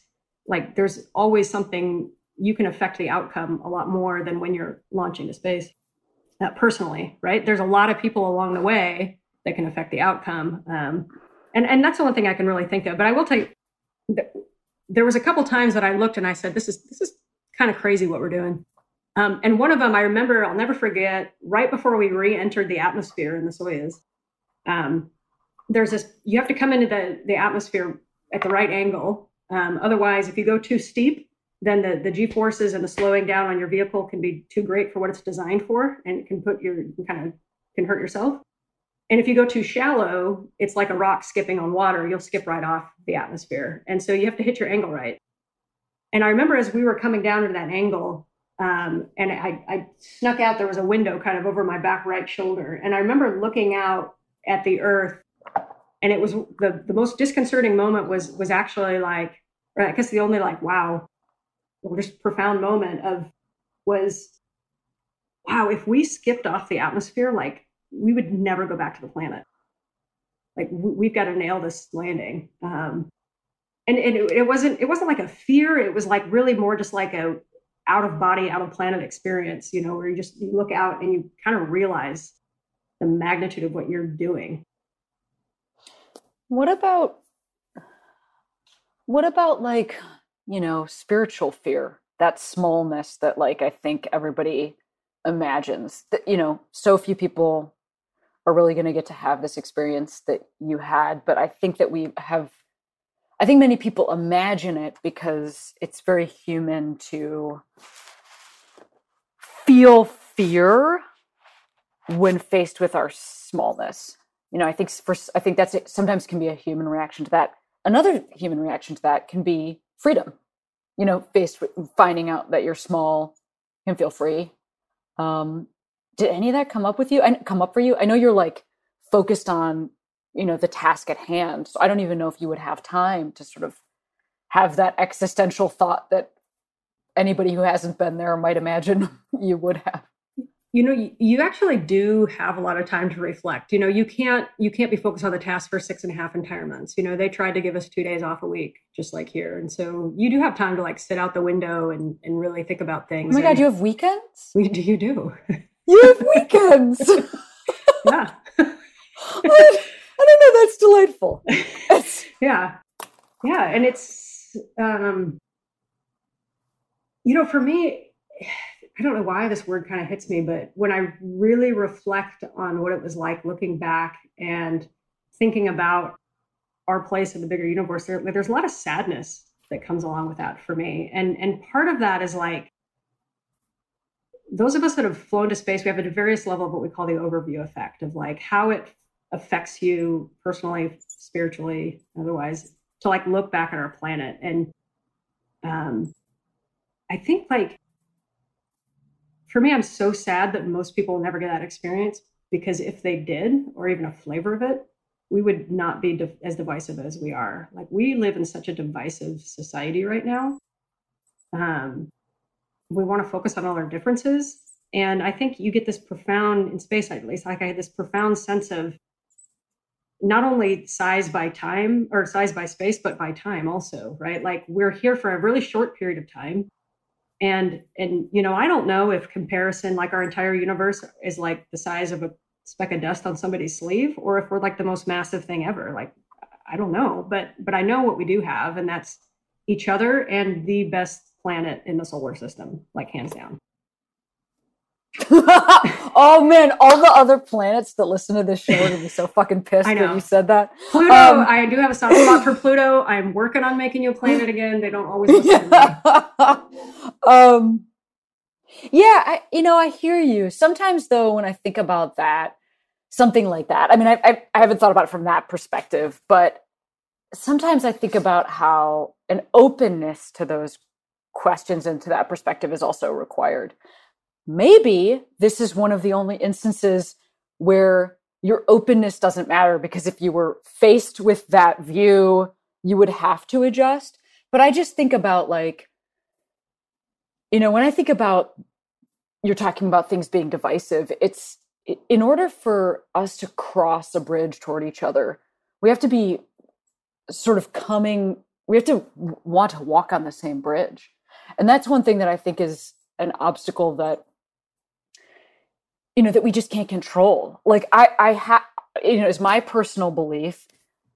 like there's always something you can affect the outcome a lot more than when you're launching to space personally, right? There's a lot of people along the way that can affect the outcome. And that's the only thing I can really think of. But I will tell you, there was a couple times that I looked and I said, this is kind of crazy what we're doing. And one of them, I remember, I'll never forget, right before we re-entered the atmosphere in the Soyuz, there's this, you have to come into the atmosphere at the right angle. Otherwise, if you go too steep, then the G-forces and the slowing down on your vehicle can be too great for what it's designed for, and it can put your, can hurt yourself. And if you go too shallow, it's like a rock skipping on water. You'll skip right off the atmosphere. And so you have to hit your angle right. And I remember as we were coming down into that angle, and I snuck out, there was a window kind of over my back right shoulder. And I remember looking out at the earth, and it was the most disconcerting moment was actually like, or I guess the only like, wow, or just profound moment of was, wow, if we skipped off the atmosphere, like we would never go back to the planet. Like we've got to nail this landing. And it wasn't like a fear. It was like really more just like a out of body, out of planet experience, you know, where you look out and you kind of realize the magnitude of what you're doing. What about like, you know, spiritual fear, that smallness that like, I think everybody imagines that, you know, so few people are really going to get to have this experience that you had. But I think that I think many people imagine it because it's very human to feel fear when faced with our smallness. You know, I think that's it. Sometimes can be a human reaction to that. Another human reaction to that can be freedom. You know, faced with finding out that you're small, you can feel free. Did any of that come up for you? I know you're like focused on, you know, the task at hand. So I don't even know if you would have time to sort of have that existential thought that anybody who hasn't been there might imagine you would have. You know, you actually do have a lot of time to reflect. You know, you can't be focused on the task for 6.5 entire months. You know, they tried to give us 2 days off a week, just like here. And so you do have time to like sit out the window and really think about things. Oh my God, you have weekends? You do. You have weekends. Yeah. I don't know. That's delightful. Yeah. Yeah. And it's, you know, for me, I don't know why this word kind of hits me, but when I really reflect on what it was like looking back and thinking about our place in the bigger universe, there's a lot of sadness that comes along with that for me. And part of that is like, those of us that have flown to space, we have a various level of what we call the overview effect of like how it affects you personally, spiritually, otherwise, to like look back at our planet. And I think like, for me, I'm so sad that most people never get that experience, because if they did, or even a flavor of it, we would not be as divisive as we are. Like we live in such a divisive society right now. We want to focus on all our differences. And I think you get this profound, in space at least, like I had this profound sense of not only size by time or size by space, but by time also, right? Like we're here for a really short period of time. And, you know, I don't know if comparison, like our entire universe is like the size of a speck of dust on somebody's sleeve, or if we're like the most massive thing ever. Like, I don't know, but I know what we do have, and that's each other and the best planet in the solar system, like hands down. Oh man, all the other planets that listen to this show are gonna be so fucking pissed that you said that. Pluto, I do have a soft spot for Pluto. I'm working on making you a planet again. They don't always listen to me. Yeah, I hear you. Sometimes though, when I think about that, something like that, I mean, I haven't thought about it from that perspective, but sometimes I think about how an openness to those questions and to that perspective is also required. Maybe this is one of the only instances where your openness doesn't matter, because if you were faced with that view, you would have to adjust. But I just think about like, you know, when I think about, you're talking about things being divisive, it's in order for us to cross a bridge toward each other, we have to be sort of we have to want to walk on the same bridge. And that's one thing that I think is an obstacle that, you know, that we just can't control. Like you know, it's my personal belief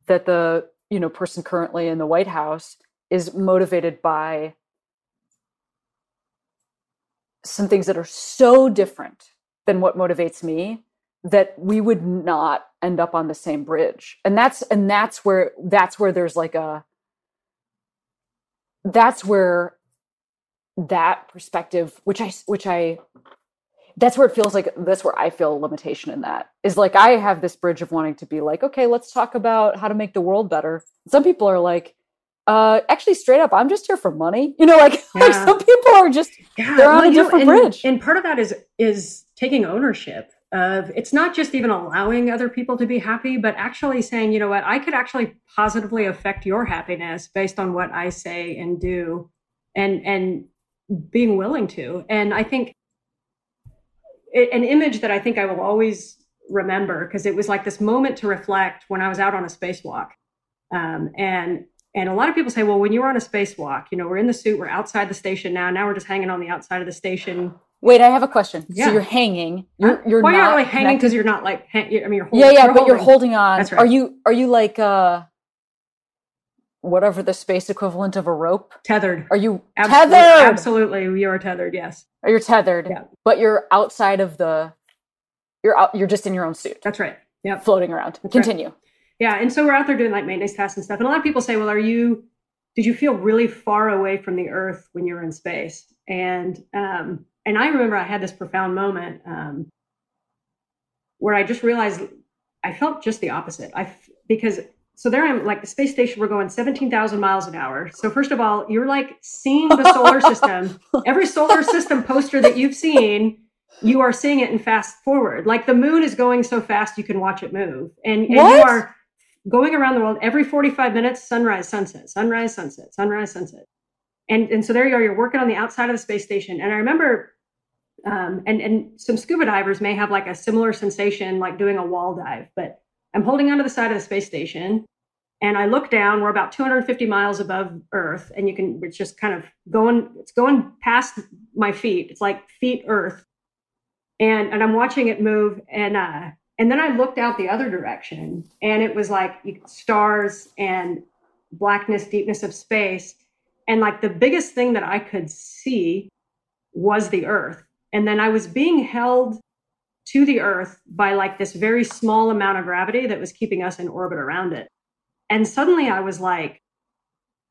that the, you know, person currently in the White House is motivated by some things that are so different than what motivates me that we would not end up on the same bridge. And that's where there's like a that's where that perspective, which I, that's where it feels like, that's where I feel a limitation in that, is like, I have this bridge of wanting to be like, okay, let's talk about how to make the world better. Some people are like, actually straight up, I'm just here for money. You know, like, yeah. Like some people are just, yeah, they're on a different bridge. And part of that is taking ownership of, it's not just even allowing other people to be happy, but actually saying, you know what, I could actually positively affect your happiness based on what I say and do, and being willing to. And I think an image that I think I will always remember, because it was like this moment to reflect when I was out on a spacewalk. And a lot of people say, well, when you were on a spacewalk, you know, we're in the suit, we're outside the station now we're just hanging on the outside of the station. Wait, I have a question. Yeah. So you're hanging. You're well, not. Why are you really hanging? Because you're not like, you're holding. Yeah, but you're holding on. That's right. Are you like whatever the space equivalent of a rope? Tethered. Are you tethered? Absolutely, we are tethered. Yes. You're tethered. Yeah. But you're outside of the. You're just in your own suit. That's right. Yeah. Floating around. That's continue. Right. Yeah, and so we're out there doing like maintenance tasks and stuff. And a lot of people say, well, did you feel really far away from the Earth when you were in space? And I remember I had this profound moment where I just realized I felt just the opposite. So there I am, like the space station, we're going 17,000 miles an hour. So first of all, you're like seeing the solar system. Every solar system poster that you've seen, you are seeing it in fast forward. Like the moon is going so fast, you can watch it move. And you are going around the world every 45 minutes, sunrise, sunset, sunrise, sunset, sunrise, sunset. And so there you are, you're working on the outside of the space station. And I remember and some scuba divers may have like a similar sensation, like doing a wall dive, but I'm holding onto the side of the space station and I look down, we're about 250 miles above Earth, and it's just kind of going past my feet. It's like feet Earth. And I'm watching it move. And then I looked out the other direction and it was like stars and blackness, deepness of space. And like the biggest thing that I could see was the Earth. And then I was being held to the Earth by like this very small amount of gravity that was keeping us in orbit around it. And suddenly I was like,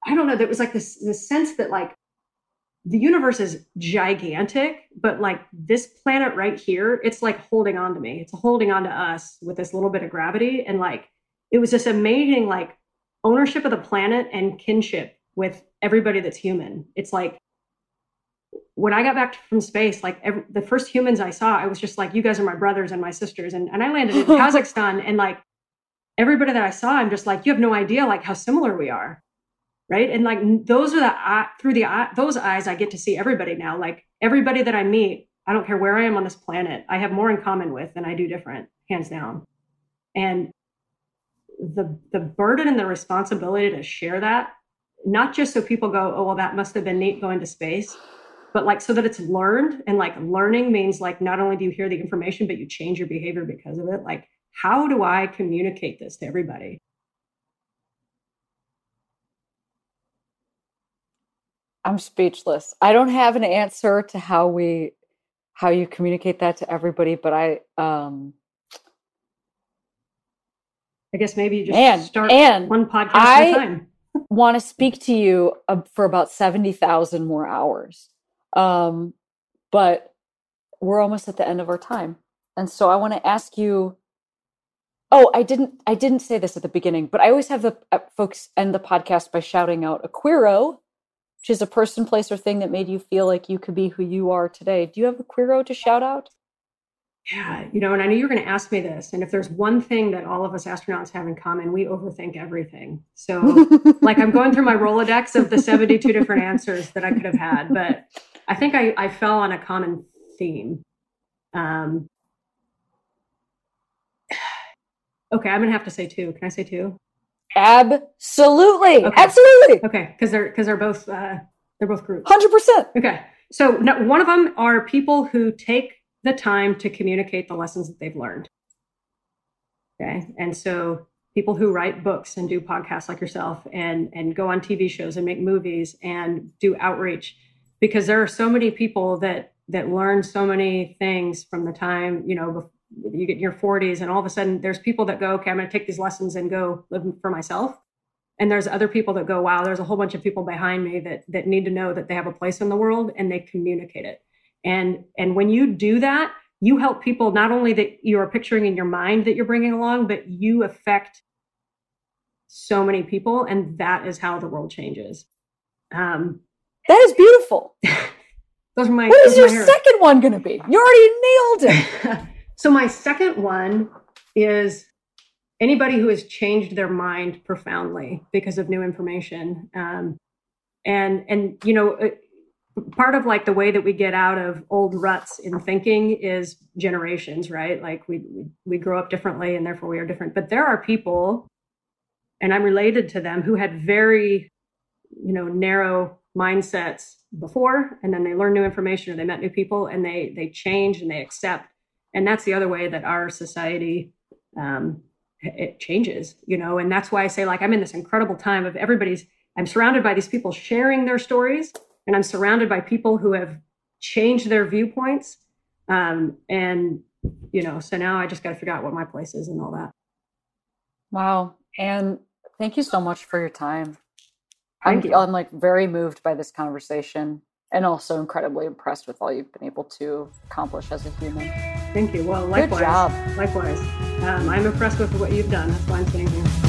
I don't know, there was like this sense that like the universe is gigantic, but like this planet right here, it's like holding on to me. It's holding on to us with this little bit of gravity. And like, it was this amazing like ownership of the planet and kinship with everybody that's human. It's like, when I got back from space, like the first humans I saw, I was just like, you guys are my brothers and my sisters. And I landed in Kazakhstan, and like everybody that I saw, I'm just like, you have no idea like how similar we are. Right. And like, those are those eyes, I get to see everybody now. Like everybody that I meet, I don't care where I am on this planet, I have more in common with than I do different, hands down. And the burden and the responsibility to share that, not just so people go, oh, well, that must have been neat going to space, but like, so that it's learned. And like learning means like, not only do you hear the information, but you change your behavior because of it. Like, how do I communicate this to everybody? I'm speechless. I don't have an answer to how you communicate that to everybody, but I guess maybe you just start one podcast at a time. Want to speak to you for about 70,000 more hours. But we're almost at the end of our time. And so I want to ask you, I didn't say this at the beginning, but I always have the folks end the podcast by shouting out a queero, which is a person, place, or thing that made you feel like you could be who you are today. Do you have a queero to shout out? Yeah. You know, and I knew you were going to ask me this. And if there's one thing that all of us astronauts have in common, we overthink everything. So like I'm going through my Rolodex of the 72 different answers that I could have had, but I think I fell on a common theme. Okay. I'm going to have to say two. Can I say two? Absolutely. Okay. Absolutely. Okay. Cause they're both, they're both groups. 100%. Okay. So no, one of them are people who take the time to communicate the lessons that they've learned. Okay. And so people who write books and do podcasts like yourself and go on TV shows and make movies and do outreach, because there are so many people that learn so many things from the time, you know, you get in your 40s, and all of a sudden there's people that go, okay, I'm going to take these lessons and go live for myself. And there's other people that go, wow, there's a whole bunch of people behind me that need to know that they have a place in the world, and they communicate it. And when you do that, you help people, not only that you are picturing in your mind that you're bringing along, but you affect so many people. And that is how the world changes. That is beautiful. Those are my, what is your second one going to be? You already nailed it. So my second one is anybody who has changed their mind profoundly because of new information. And you know, part of like the way that we get out of old ruts in thinking is generations, right? Like we grow up differently, and therefore we are different. But there are people, and I'm related to them, who had very, you know, narrow mindsets before, and then they learn new information or they met new people, and they change and they accept. And that's the other way that our society it changes, you know. And that's why I say, like, I'm in this incredible time of I'm surrounded by these people sharing their stories, and I'm surrounded by people who have changed their viewpoints. And, you know, so now I just got to figure out what my place is and all that. Wow. And thank you so much for your time. I'm like very moved by this conversation, and also incredibly impressed with all you've been able to accomplish as a human. Thank you. Well, likewise. Good job. Likewise. I'm impressed with what you've done. That's why I'm sitting here.